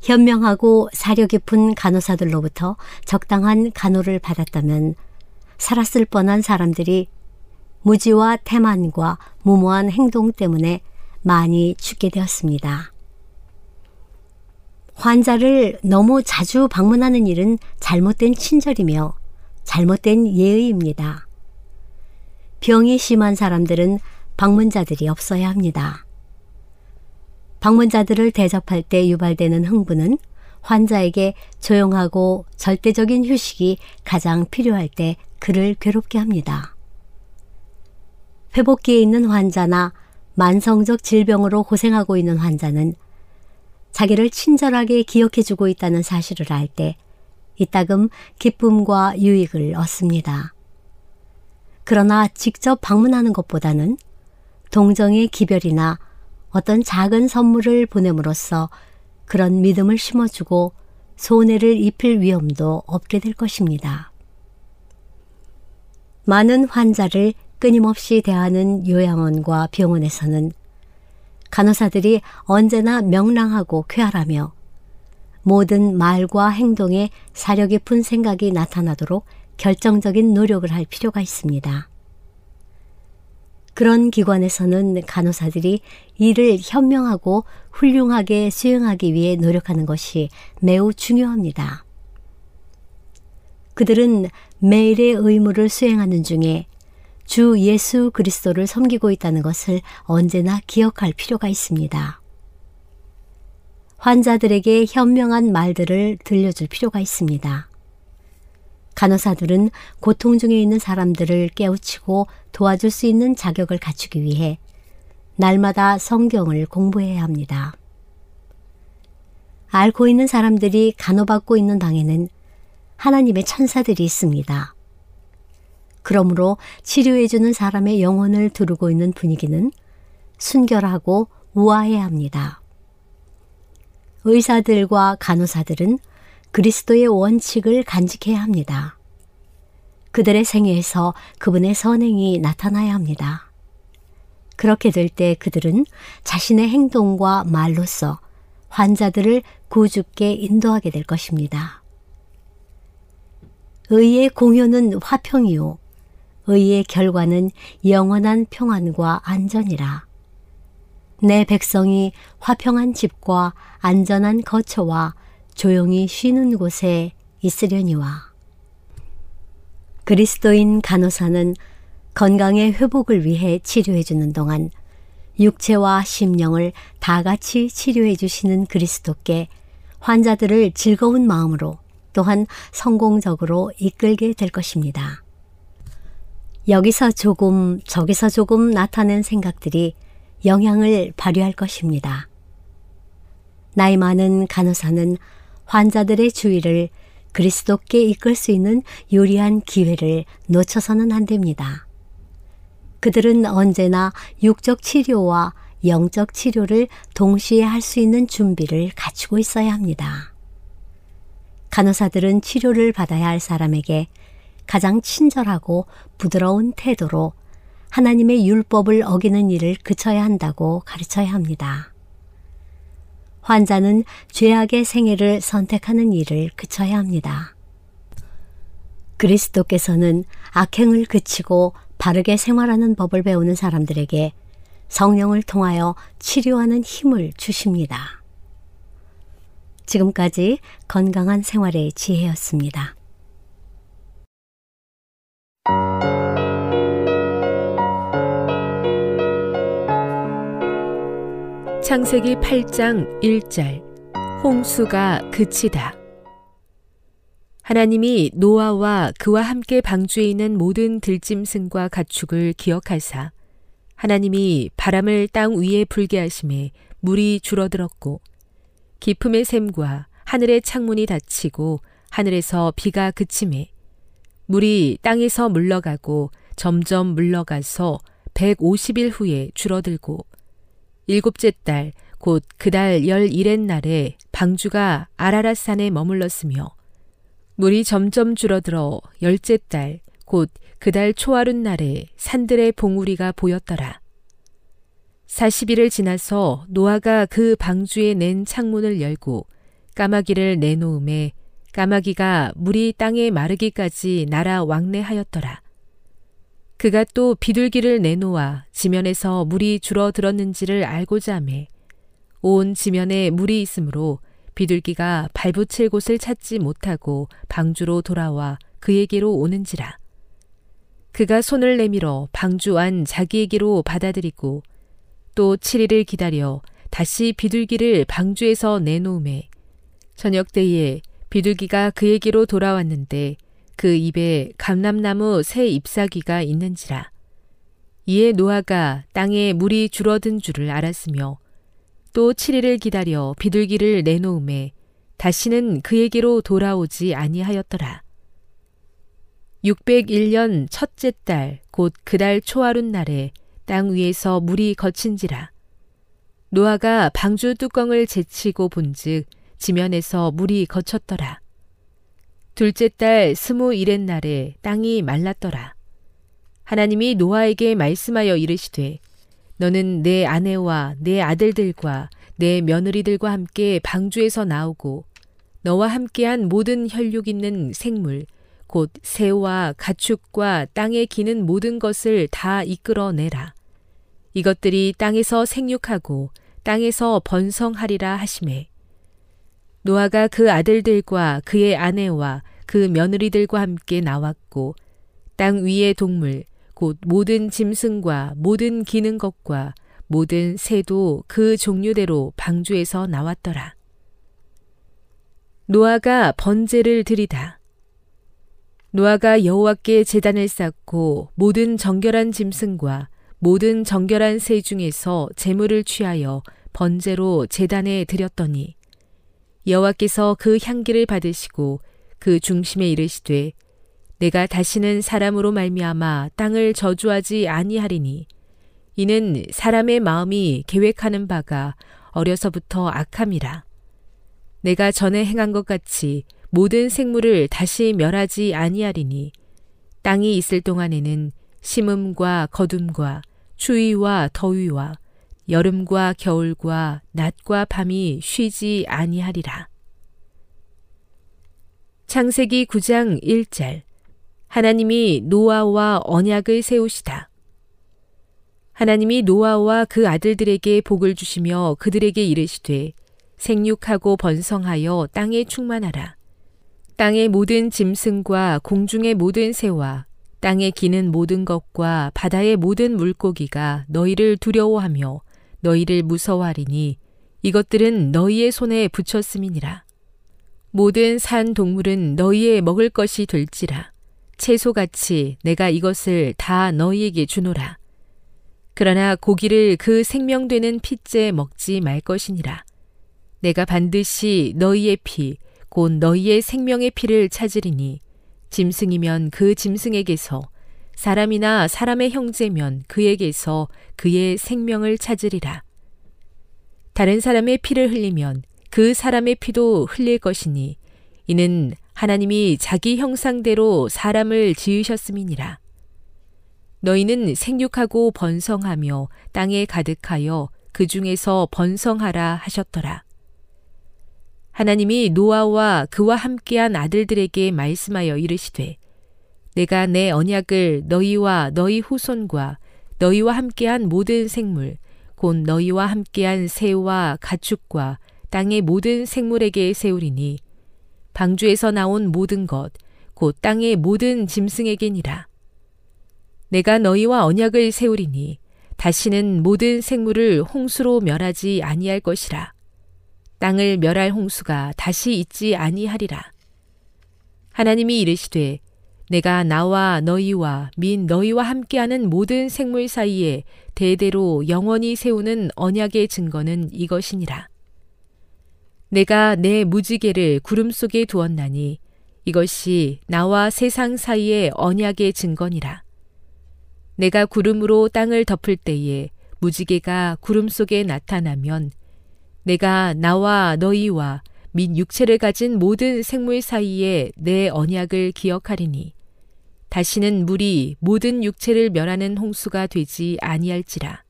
현명하고 사려 깊은 간호사들로부터 적당한 간호를 받았다면 살았을 뻔한 사람들이 무지와 태만과 무모한 행동 때문에 많이 죽게 되었습니다. 환자를 너무 자주 방문하는 일은 잘못된 친절이며 잘못된 예의입니다. 병이 심한 사람들은 방문자들이 없어야 합니다. 방문자들을 대접할 때 유발되는 흥분은 환자에게 조용하고 절대적인 휴식이 가장 필요할 때 그를 괴롭게 합니다. 회복기에 있는 환자나 만성적 질병으로 고생하고 있는 환자는 자기를 친절하게 기억해주고 있다는 사실을 알 때 이따금 기쁨과 유익을 얻습니다. 그러나 직접 방문하는 것보다는 동정의 기별이나 어떤 작은 선물을 보냄으로써 그런 믿음을 심어주고 손해를 입힐 위험도 없게 될 것입니다. 많은 환자를 끊임없이 대하는 요양원과 병원에서는 간호사들이 언제나 명랑하고 쾌활하며 모든 말과 행동에 사려 깊은 생각이 나타나도록 결정적인 노력을 할 필요가 있습니다. 그런 기관에서는 간호사들이 일을 현명하고 훌륭하게 수행하기 위해 노력하는 것이 매우 중요합니다. 그들은 매일의 의무를 수행하는 중에 주 예수 그리스도를 섬기고 있다는 것을 언제나 기억할 필요가 있습니다. 환자들에게 현명한 말들을 들려줄 필요가 있습니다. 간호사들은 고통 중에 있는 사람들을 깨우치고 도와줄 수 있는 자격을 갖추기 위해 날마다 성경을 공부해야 합니다. 앓고 있는 사람들이 간호받고 있는 방에는 하나님의 천사들이 있습니다. 그러므로 치료해주는 사람의 영혼을 두르고 있는 분위기는 순결하고 우아해야 합니다. 의사들과 간호사들은 그리스도의 원칙을 간직해야 합니다. 그들의 생애에서 그분의 선행이 나타나야 합니다. 그렇게 될 때 그들은 자신의 행동과 말로써 환자들을 구주께 인도하게 될 것입니다. 의의 공효는 화평이요 의의 결과는 영원한 평안과 안전이라. 내 백성이 화평한 집과 안전한 거처와 조용히 쉬는 곳에 있으려니와. 그리스도인 간호사는 건강의 회복을 위해 치료해주는 동안 육체와 심령을 다 같이 치료해주시는 그리스도께 환자들을 즐거운 마음으로 또한 성공적으로 이끌게 될 것입니다. 여기서 조금 저기서 조금 나타낸 생각들이 영향을 발휘할 것입니다. 나이 많은 간호사는 환자들의 주의를 그리스도께 이끌 수 있는 유리한 기회를 놓쳐서는 안 됩니다. 그들은 언제나 육적 치료와 영적 치료를 동시에 할 수 있는 준비를 갖추고 있어야 합니다. 간호사들은 치료를 받아야 할 사람에게 가장 친절하고 부드러운 태도로 하나님의 율법을 어기는 일을 그쳐야 한다고 가르쳐야 합니다. 환자는 죄악의 생애를 선택하는 일을 그쳐야 합니다. 그리스도께서는 악행을 그치고 바르게 생활하는 법을 배우는 사람들에게 성령을 통하여 치료하는 힘을 주십니다. 지금까지 건강한 생활의 지혜였습니다. 창세기 8장 1절 홍수가 그치다. 하나님이 노아와 그와 함께 방주에 있는 모든 들짐승과 가축을 기억하사 하나님이 바람을 땅 위에 불게 하심에 물이 줄어들었고 깊음의 샘과 하늘의 창문이 닫히고 하늘에서 비가 그치매 물이 땅에서 물러가고 점점 물러가서 150일 후에 줄어들고 일곱째 달 곧 그달 11의 날에 방주가 아라랏산에 머물렀으며 물이 점점 줄어들어 10째 달 곧 그달 초하룻 날에 산들의 봉우리가 보였더라. 40일을 지나서 노아가 그 방주에 낸 창문을 열고 까마귀를 내놓음에 까마귀가 물이 땅에 마르기까지 날아 왕래하였더라. 그가 또 비둘기를 내놓아 지면에서 물이 줄어들었는지를 알고자 하매 온 지면에 물이 있으므로 비둘기가 발붙일 곳을 찾지 못하고 방주로 돌아와 그에게로 오는지라. 그가 손을 내밀어 방주 안 자기에게로 받아들이고 또 7일을 기다려 다시 비둘기를 방주에서 내놓음에 저녁 때에 비둘기가 그에게로 돌아왔는데 그 입에 감람나무 새 잎사귀가 있는지라. 이에 노아가 땅에 물이 줄어든 줄을 알았으며 또 7일을 기다려 비둘기를 내놓음에 다시는 그에게로 돌아오지 아니하였더라. 601년 첫째 달 곧 그달 초하룻 날에 땅 위에서 물이 거친지라. 노아가 방주 뚜껑을 제치고 본즉 지면에서 물이 거쳤더라. 둘째 달 21의 날에 땅이 말랐더라. 하나님이 노아에게 말씀하여 이르시되 너는 내 아내와 내 아들들과 내 며느리들과 함께 방주에서 나오고 너와 함께한 모든 혈육 있는 생물, 곧 새와 가축과 땅에 기는 모든 것을 다 이끌어내라. 이것들이 땅에서 생육하고 땅에서 번성하리라 하시매. 노아가 그 아들들과 그의 아내와 그 며느리들과 함께 나왔고 땅 위의 동물 곧 모든 짐승과 모든 기는 것과 모든 새도 그 종류대로 방주에서 나왔더라. 노아가 번제를 드리다. 노아가 여호와께 제단을 쌓고 모든 정결한 짐승과 모든 정결한 새 중에서 제물을 취하여 번제로 제단에 드렸더니 여호와께서 그 향기를 받으시고 그 중심에 이르시되 내가 다시는 사람으로 말미암아 땅을 저주하지 아니하리니 이는 사람의 마음이 계획하는 바가 어려서부터 악함이라. 내가 전에 행한 것 같이 모든 생물을 다시 멸하지 아니하리니 땅이 있을 동안에는 심음과 거둠과 추위와 더위와 여름과 겨울과 낮과 밤이 쉬지 아니하리라. 창세기 9장 1절. 하나님이 노아와 언약을 세우시다. 하나님이 노아와 그 아들들에게 복을 주시며 그들에게 이르시되 생육하고 번성하여 땅에 충만하라. 땅의 모든 짐승과 공중의 모든 새와 땅에 기는 모든 것과 바다의 모든 물고기가 너희를 두려워하며 너희를 무서워하리니 이것들은 너희의 손에 붙였음이니라. 모든 산 동물은 너희의 먹을 것이 될지라. 채소같이 내가 이것을 다 너희에게 주노라. 그러나 고기를 그 생명되는 핏째 먹지 말 것이니라. 내가 반드시 너희의 피, 곧 너희의 생명의 피를 찾으리니 짐승이면 그 짐승에게서, 사람이나 사람의 형제면 그에게서 그의 생명을 찾으리라. 다른 사람의 피를 흘리면 그 사람의 피도 흘릴 것이니 이는 하나님이 자기 형상대로 사람을 지으셨음이니라. 너희는 생육하고 번성하며 땅에 가득하여 그 중에서 번성하라 하셨더라. 하나님이 노아와 그와 함께한 아들들에게 말씀하여 이르시되 내가 내 언약을 너희와 너희 후손과 너희와 함께한 모든 생물 곧 너희와 함께한 새와 가축과 땅의 모든 생물에게 세우리니 방주에서 나온 모든 것 곧 땅의 모든 짐승에게니라. 내가 너희와 언약을 세우리니 다시는 모든 생물을 홍수로 멸하지 아니할 것이라. 땅을 멸할 홍수가 다시 있지 아니하리라. 하나님이 이르시되 내가 나와 너희와 민 너희와 함께하는 모든 생물 사이에 대대로 영원히 세우는 언약의 증거는 이것이니라. 내가 내 무지개를 구름 속에 두었나니 이것이 나와 세상 사이의 언약의 증거니라. 내가 구름으로 땅을 덮을 때에 무지개가 구름 속에 나타나면 내가 나와 너희와 및 육체를 가진 모든 생물 사이에 내 언약을 기억하리니 다시는 물이 모든 육체를 멸하는 홍수가 되지 아니할지라.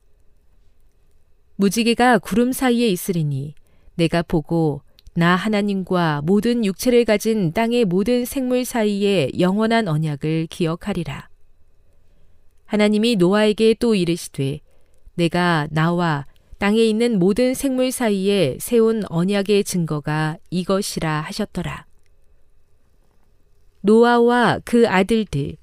무지개가 구름 사이에 있으리니 내가 보고 나 하나님과 모든 육체를 가진 땅의 모든 생물 사이에 영원한 언약을 기억하리라. 하나님이 노아에게 또 이르시되 내가 나와 땅에 있는 모든 생물 사이에 세운 언약의 증거가 이것이라 하셨더라. 노아와 그 아들들.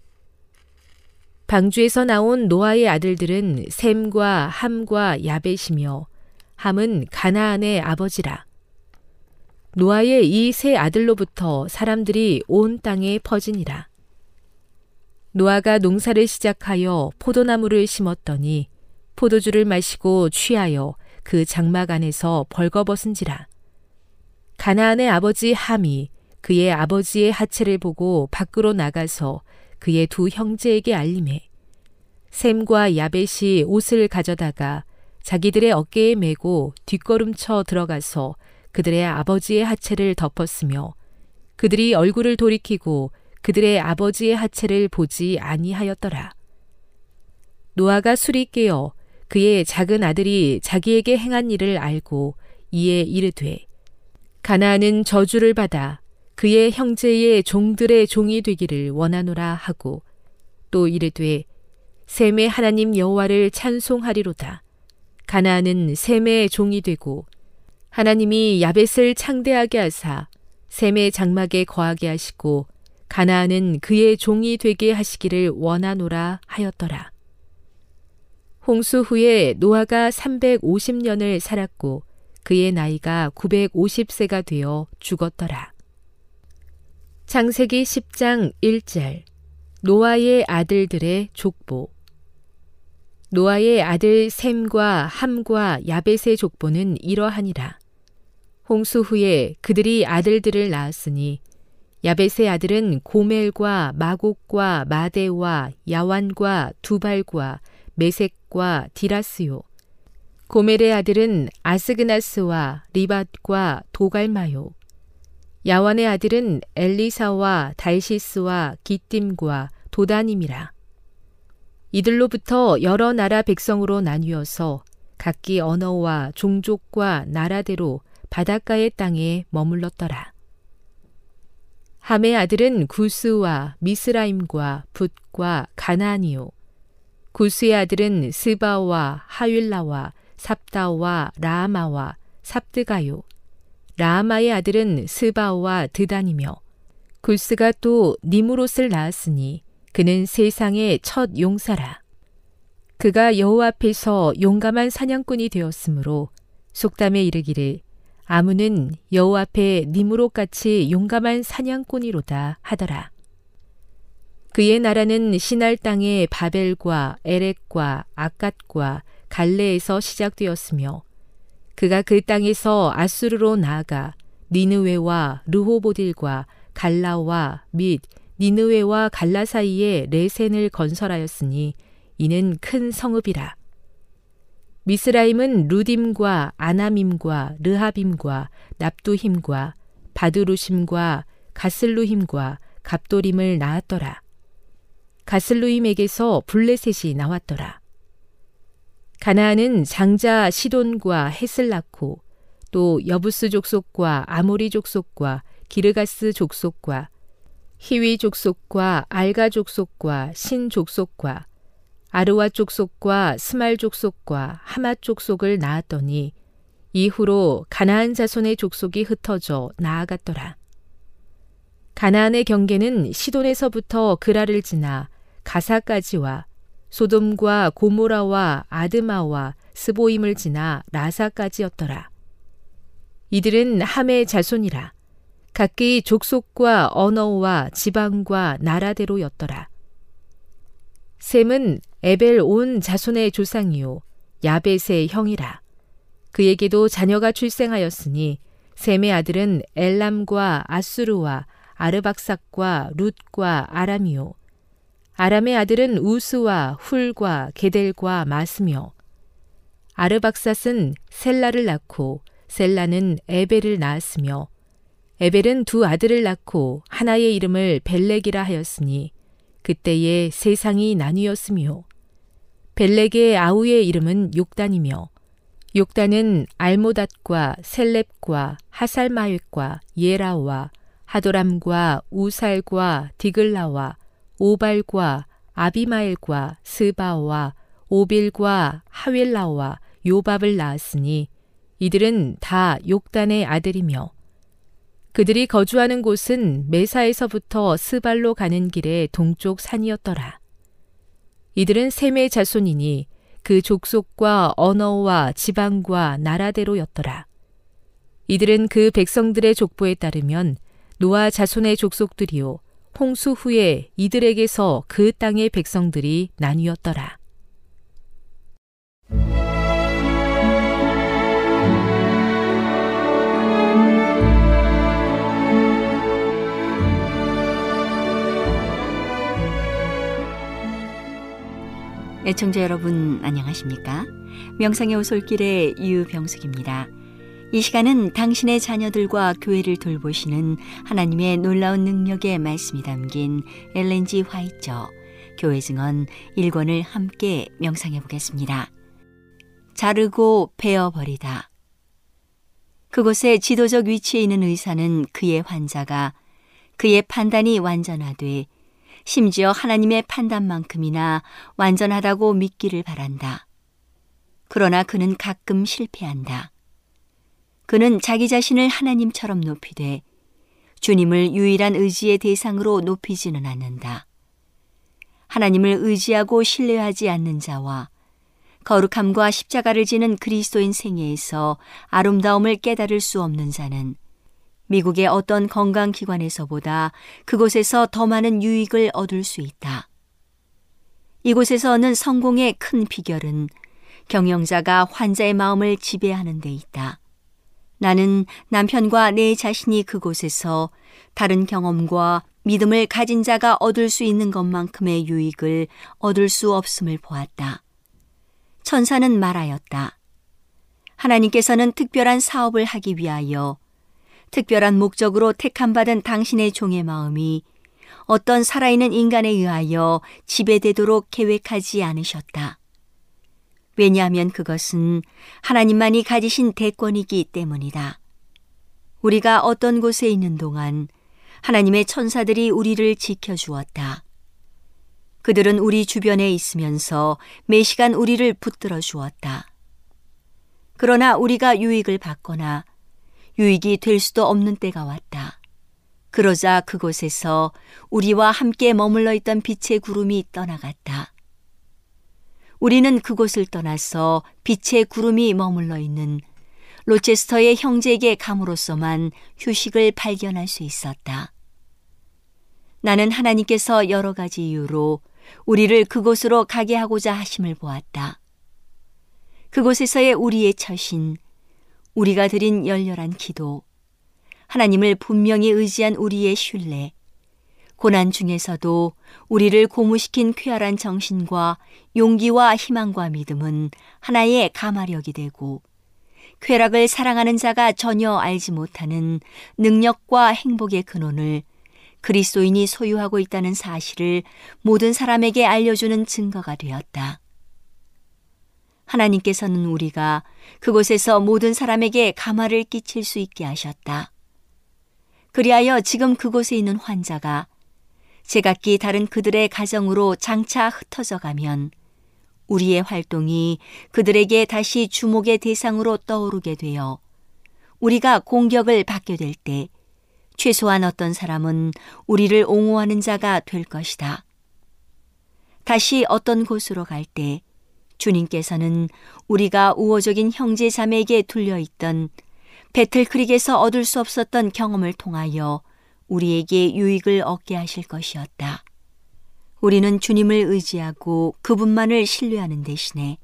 방주에서 나온 노아의 아들들은 셈과 함과 야벳이며 함은 가나안의 아버지라. 노아의 이 세 아들로부터 사람들이 온 땅에 퍼지니라. 노아가 농사를 시작하여 포도나무를 심었더니 포도주를 마시고 취하여 그 장막 안에서 벌거벗은지라. 가나안의 아버지 함이 그의 아버지의 하체를 보고 밖으로 나가서 그의 두 형제에게 알리매 셈과 야벳이 옷을 가져다가 자기들의 어깨에 메고 뒷걸음쳐 들어가서 그들의 아버지의 하체를 덮었으며 그들이 얼굴을 돌이키고 그들의 아버지의 하체를 보지 아니하였더라. 노아가 술이 깨어 그의 작은 아들이 자기에게 행한 일을 알고 이에 이르되 가나안은 저주를 받아 그의 형제의 종들의 종이 되기를 원하노라 하고 또 이르되 셈의 하나님 여호와를 찬송하리로다. 가나안은 셈의 종이 되고 하나님이 야벳을 창대하게 하사 셈의 장막에 거하게 하시고 가나안은 그의 종이 되게 하시기를 원하노라 하였더라. 홍수 후에 노아가 350년을 살았고 그의 나이가 950세가 되어 죽었더라. 창세기 10장 1절 노아의 아들들의 족보. 노아의 아들 셈과 함과 야벳의 족보는 이러하니라. 홍수 후에 그들이 아들들을 낳았으니 야벳의 아들은 고멜과 마곡과 마대와 야완과 두발과 메섹과 디라스요. 고멜의 아들은 아스그나스와 리밧과 도갈마요. 야완의 아들은 엘리사와 달시스와 기띔과 도다님이라. 이들로부터 여러 나라 백성으로 나뉘어서 각기 언어와 종족과 나라대로 바닷가의 땅에 머물렀더라. 함의 아들은 구스와 미스라임과 붓과 가나안이요. 구스의 아들은 스바와 하윌라와 삽다와 라마와 삽드가요. 라마의 아들은 스바와 드단이며 구스가 또 니므롯을 낳았으니 그는 세상의 첫 용사라. 그가 여호와 앞에서 용감한 사냥꾼이 되었으므로 속담에 이르기를 아문은 여호와 앞에 니므롯같이 용감한 사냥꾼이로다 하더라. 그의 나라는 시날 땅의 바벨과 에렉과 아갓과 갈레에서 시작되었으며 그가 그 땅에서 아수르로 나아가 니느웨와 르호보딜과 갈라와 및 니느웨와 갈라 사이에 레센을 건설하였으니 이는 큰 성읍이라. 미스라임은 루딤과 아나밈과 르하빔과 납두힘과 바드루심과 가슬루힘과 갑도림을 낳았더라. 가슬루임에게서 블레셋이 나왔더라. 가나안은 장자 시돈과 헷을 낳고 또 여부스 족속과 아모리 족속과 기르가스 족속과 히위 족속과 알가 족속과 신 족속과 아르와 족속과 스말 족속과 하마 족속을 낳았더니 이후로 가나안 자손의 족속이 흩어져 나아갔더라. 가나안의 경계는 시돈에서부터 그라를 지나 가사까지와 소돔과 고모라와 아드마와 스보임을 지나 라사까지였더라. 이들은 함의 자손이라. 각기 족속과 언어와 지방과 나라대로였더라. 셈은 에벨 온 자손의 조상이요 야벳의 형이라. 그에게도 자녀가 출생하였으니 셈의 아들은 엘람과 아수르와 아르박삭과 룻과 아람이요. 아람의 아들은 우스와 훌과 게델과 마스며 아르박삭은 셀라를 낳고 셀라는 에벨을 낳았으며 에벨은 두 아들을 낳고 하나의 이름을 벨렉이라 하였으니 그때에 세상이 나뉘었으며 벨렉의 아우의 이름은 욕단이며 욕단은 알모닷과 셀렙과 하살마웻과 예라와 하도람과 우살과 디글라와 오발과 아비마엘과 스바와 오빌과 하윌라와 요밥을 낳았으니 이들은 다 욕단의 아들이며 그들이 거주하는 곳은 메사에서부터 스발로 가는 길의 동쪽 산이었더라. 이들은 셈의 자손이니 그 족속과 언어와 지방과 나라대로였더라. 이들은 그 백성들의 족보에 따르면 노아 자손의 족속들이요 홍수 후에 이들에게서 그 땅의 백성들이 나뉘었더라. 애청자 여러분 안녕하십니까? 명상의 오솔길의 유병숙입니다. 이 시간은 당신의 자녀들과 교회를 돌보시는 하나님의 놀라운 능력의 말씀이 담긴 엘렌 G. 화이트 교회 증언 1권을 함께 명상해 보겠습니다. 자르고 베어버리다. 그곳의 지도적 위치에 있는 의사는 그의 환자가 그의 판단이 완전하되 심지어 하나님의 판단만큼이나 완전하다고 믿기를 바란다. 그러나 그는 가끔 실패한다. 그는 자기 자신을 하나님처럼 높이되 주님을 유일한 의지의 대상으로 높이지는 않는다. 하나님을 의지하고 신뢰하지 않는 자와 거룩함과 십자가를 지는 그리스도인 생애에서 아름다움을 깨달을 수 없는 자는 미국의 어떤 건강기관에서보다 그곳에서 더 많은 유익을 얻을 수 있다. 이곳에서 얻는 성공의 큰 비결은 경영자가 환자의 마음을 지배하는 데 있다. 나는 남편과 내 자신이 그곳에서 다른 경험과 믿음을 가진 자가 얻을 수 있는 것만큼의 유익을 얻을 수 없음을 보았다. 천사는 말하였다. 하나님께서는 특별한 사업을 하기 위하여 특별한 목적으로 택함받은 당신의 종의 마음이 어떤 살아있는 인간에 의하여 지배되도록 계획하지 않으셨다. 왜냐하면 그것은 하나님만이 가지신 대권이기 때문이다. 우리가 어떤 곳에 있는 동안 하나님의 천사들이 우리를 지켜주었다. 그들은 우리 주변에 있으면서 매시간 우리를 붙들어 주었다. 그러나 우리가 유익을 받거나 유익이 될 수도 없는 때가 왔다. 그러자 그곳에서 우리와 함께 머물러 있던 빛의 구름이 떠나갔다. 우리는 그곳을 떠나서 빛의 구름이 머물러 있는 로체스터의 형제에게 감으로써만 휴식을 발견할 수 있었다. 나는 하나님께서 여러 가지 이유로 우리를 그곳으로 가게 하고자 하심을 보았다. 그곳에서의 우리의 처신, 우리가 드린 열렬한 기도, 하나님을 분명히 의지한 우리의 신뢰, 고난 중에서도 우리를 고무시킨 쾌활한 정신과 용기와 희망과 믿음은 하나의 가마력이 되고 쾌락을 사랑하는 자가 전혀 알지 못하는 능력과 행복의 근원을 그리스도인이 소유하고 있다는 사실을 모든 사람에게 알려주는 증거가 되었다. 하나님께서는 우리가 그곳에서 모든 사람에게 가마를 끼칠 수 있게 하셨다. 그리하여 지금 그곳에 있는 환자가 제각기 다른 그들의 가정으로 장차 흩어져가면 우리의 활동이 그들에게 다시 주목의 대상으로 떠오르게 되어 우리가 공격을 받게 될 때 최소한 어떤 사람은 우리를 옹호하는 자가 될 것이다. 다시 어떤 곳으로 갈 때 주님께서는 우리가 우호적인 형제 자매에게 둘려있던 배틀크릭에서 얻을 수 없었던 경험을 통하여 우리에게 유익을 얻게 하실 것이었다. 우리는 주님을 의지하고 그분만을 신뢰하는 대신에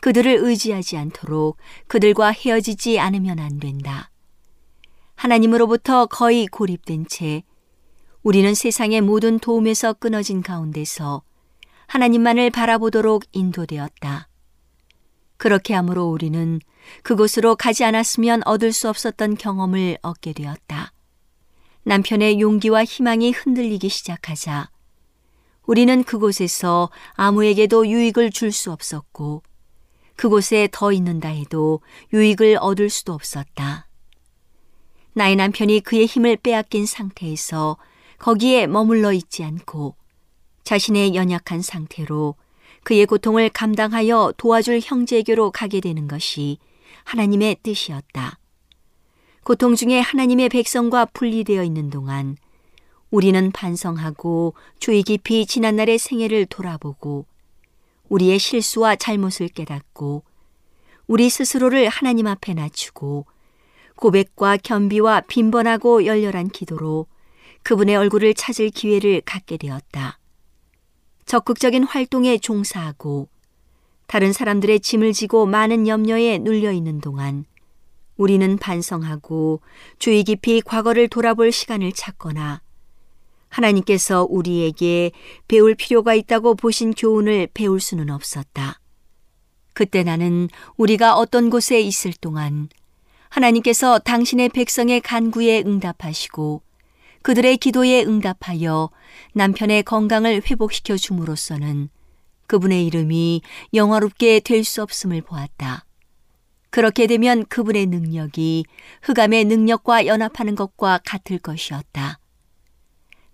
그들을 의지하지 않도록 그들과 헤어지지 않으면 안 된다. 하나님으로부터 거의 고립된 채 우리는 세상의 모든 도움에서 끊어진 가운데서 하나님만을 바라보도록 인도되었다. 그렇게 함으로 우리는 그곳으로 가지 않았으면 얻을 수 없었던 경험을 얻게 되었다. 남편의 용기와 희망이 흔들리기 시작하자 우리는 그곳에서 아무에게도 유익을 줄 수 없었고 그곳에 더 있는다 해도 유익을 얻을 수도 없었다. 나의 남편이 그의 힘을 빼앗긴 상태에서 거기에 머물러 있지 않고 자신의 연약한 상태로 그의 고통을 감당하여 도와줄 형제교로 가게 되는 것이 하나님의 뜻이었다. 고통 중에 하나님의 백성과 분리되어 있는 동안 우리는 반성하고 주의 깊이 지난날의 생애를 돌아보고 우리의 실수와 잘못을 깨닫고 우리 스스로를 하나님 앞에 낮추고 고백과 겸비와 빈번하고 열렬한 기도로 그분의 얼굴을 찾을 기회를 갖게 되었다. 적극적인 활동에 종사하고 다른 사람들의 짐을 지고 많은 염려에 눌려 있는 동안 우리는 반성하고 주의 깊이 과거를 돌아볼 시간을 찾거나 하나님께서 우리에게 배울 필요가 있다고 보신 교훈을 배울 수는 없었다. 그때 나는 우리가 어떤 곳에 있을 동안 하나님께서 당신의 백성의 간구에 응답하시고 그들의 기도에 응답하여 남편의 건강을 회복시켜 줌으로써는 그분의 이름이 영화롭게 될 수 없음을 보았다. 그렇게 되면 그분의 능력이 흑암의 능력과 연합하는 것과 같을 것이었다.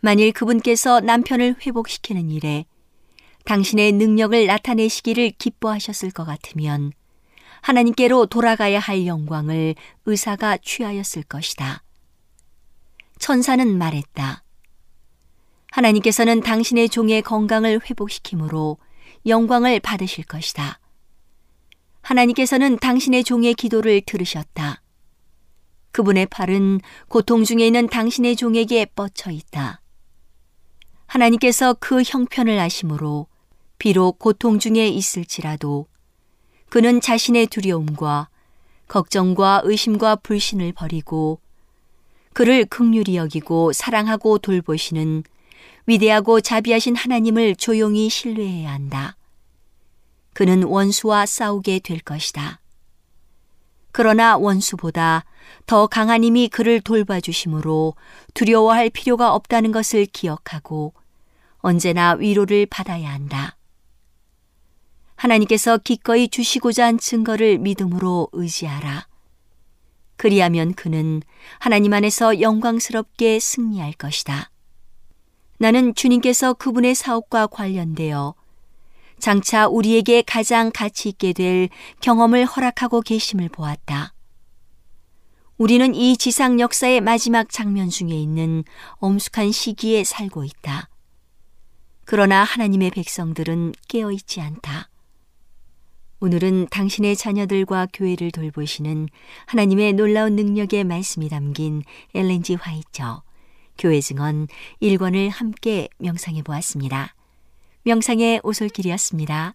만일 그분께서 남편을 회복시키는 일에 당신의 능력을 나타내시기를 기뻐하셨을 것 같으면 하나님께로 돌아가야 할 영광을 의사가 취하였을 것이다. 천사는 말했다. 하나님께서는 당신의 종의 건강을 회복시킴으로 영광을 받으실 것이다. 하나님께서는 당신의 종의 기도를 들으셨다. 그분의 팔은 고통 중에 있는 당신의 종에게 뻗쳐 있다. 하나님께서 그 형편을 아심으로 비록 고통 중에 있을지라도 그는 자신의 두려움과 걱정과 의심과 불신을 버리고 그를 긍휼히 여기고 사랑하고 돌보시는 위대하고 자비하신 하나님을 조용히 신뢰해야 한다. 그는 원수와 싸우게 될 것이다. 그러나 원수보다 더 강한 힘이 그를 돌봐주심으로 두려워할 필요가 없다는 것을 기억하고 언제나 위로를 받아야 한다. 하나님께서 기꺼이 주시고자 한 증거를 믿음으로 의지하라. 그리하면 그는 하나님 안에서 영광스럽게 승리할 것이다. 나는 주님께서 그분의 사업과 관련되어 장차 우리에게 가장 가치 있게 될 경험을 허락하고 계심을 보았다. 우리는 이 지상 역사의 마지막 장면 중에 있는 엄숙한 시기에 살고 있다. 그러나 하나님의 백성들은 깨어있지 않다. 오늘은 당신의 자녀들과 교회를 돌보시는 하나님의 놀라운 능력의 말씀이 담긴 엘렌 G. 화이트 교회 증언 1권을 함께 명상해 보았습니다. 명상의 오솔길이었습니다.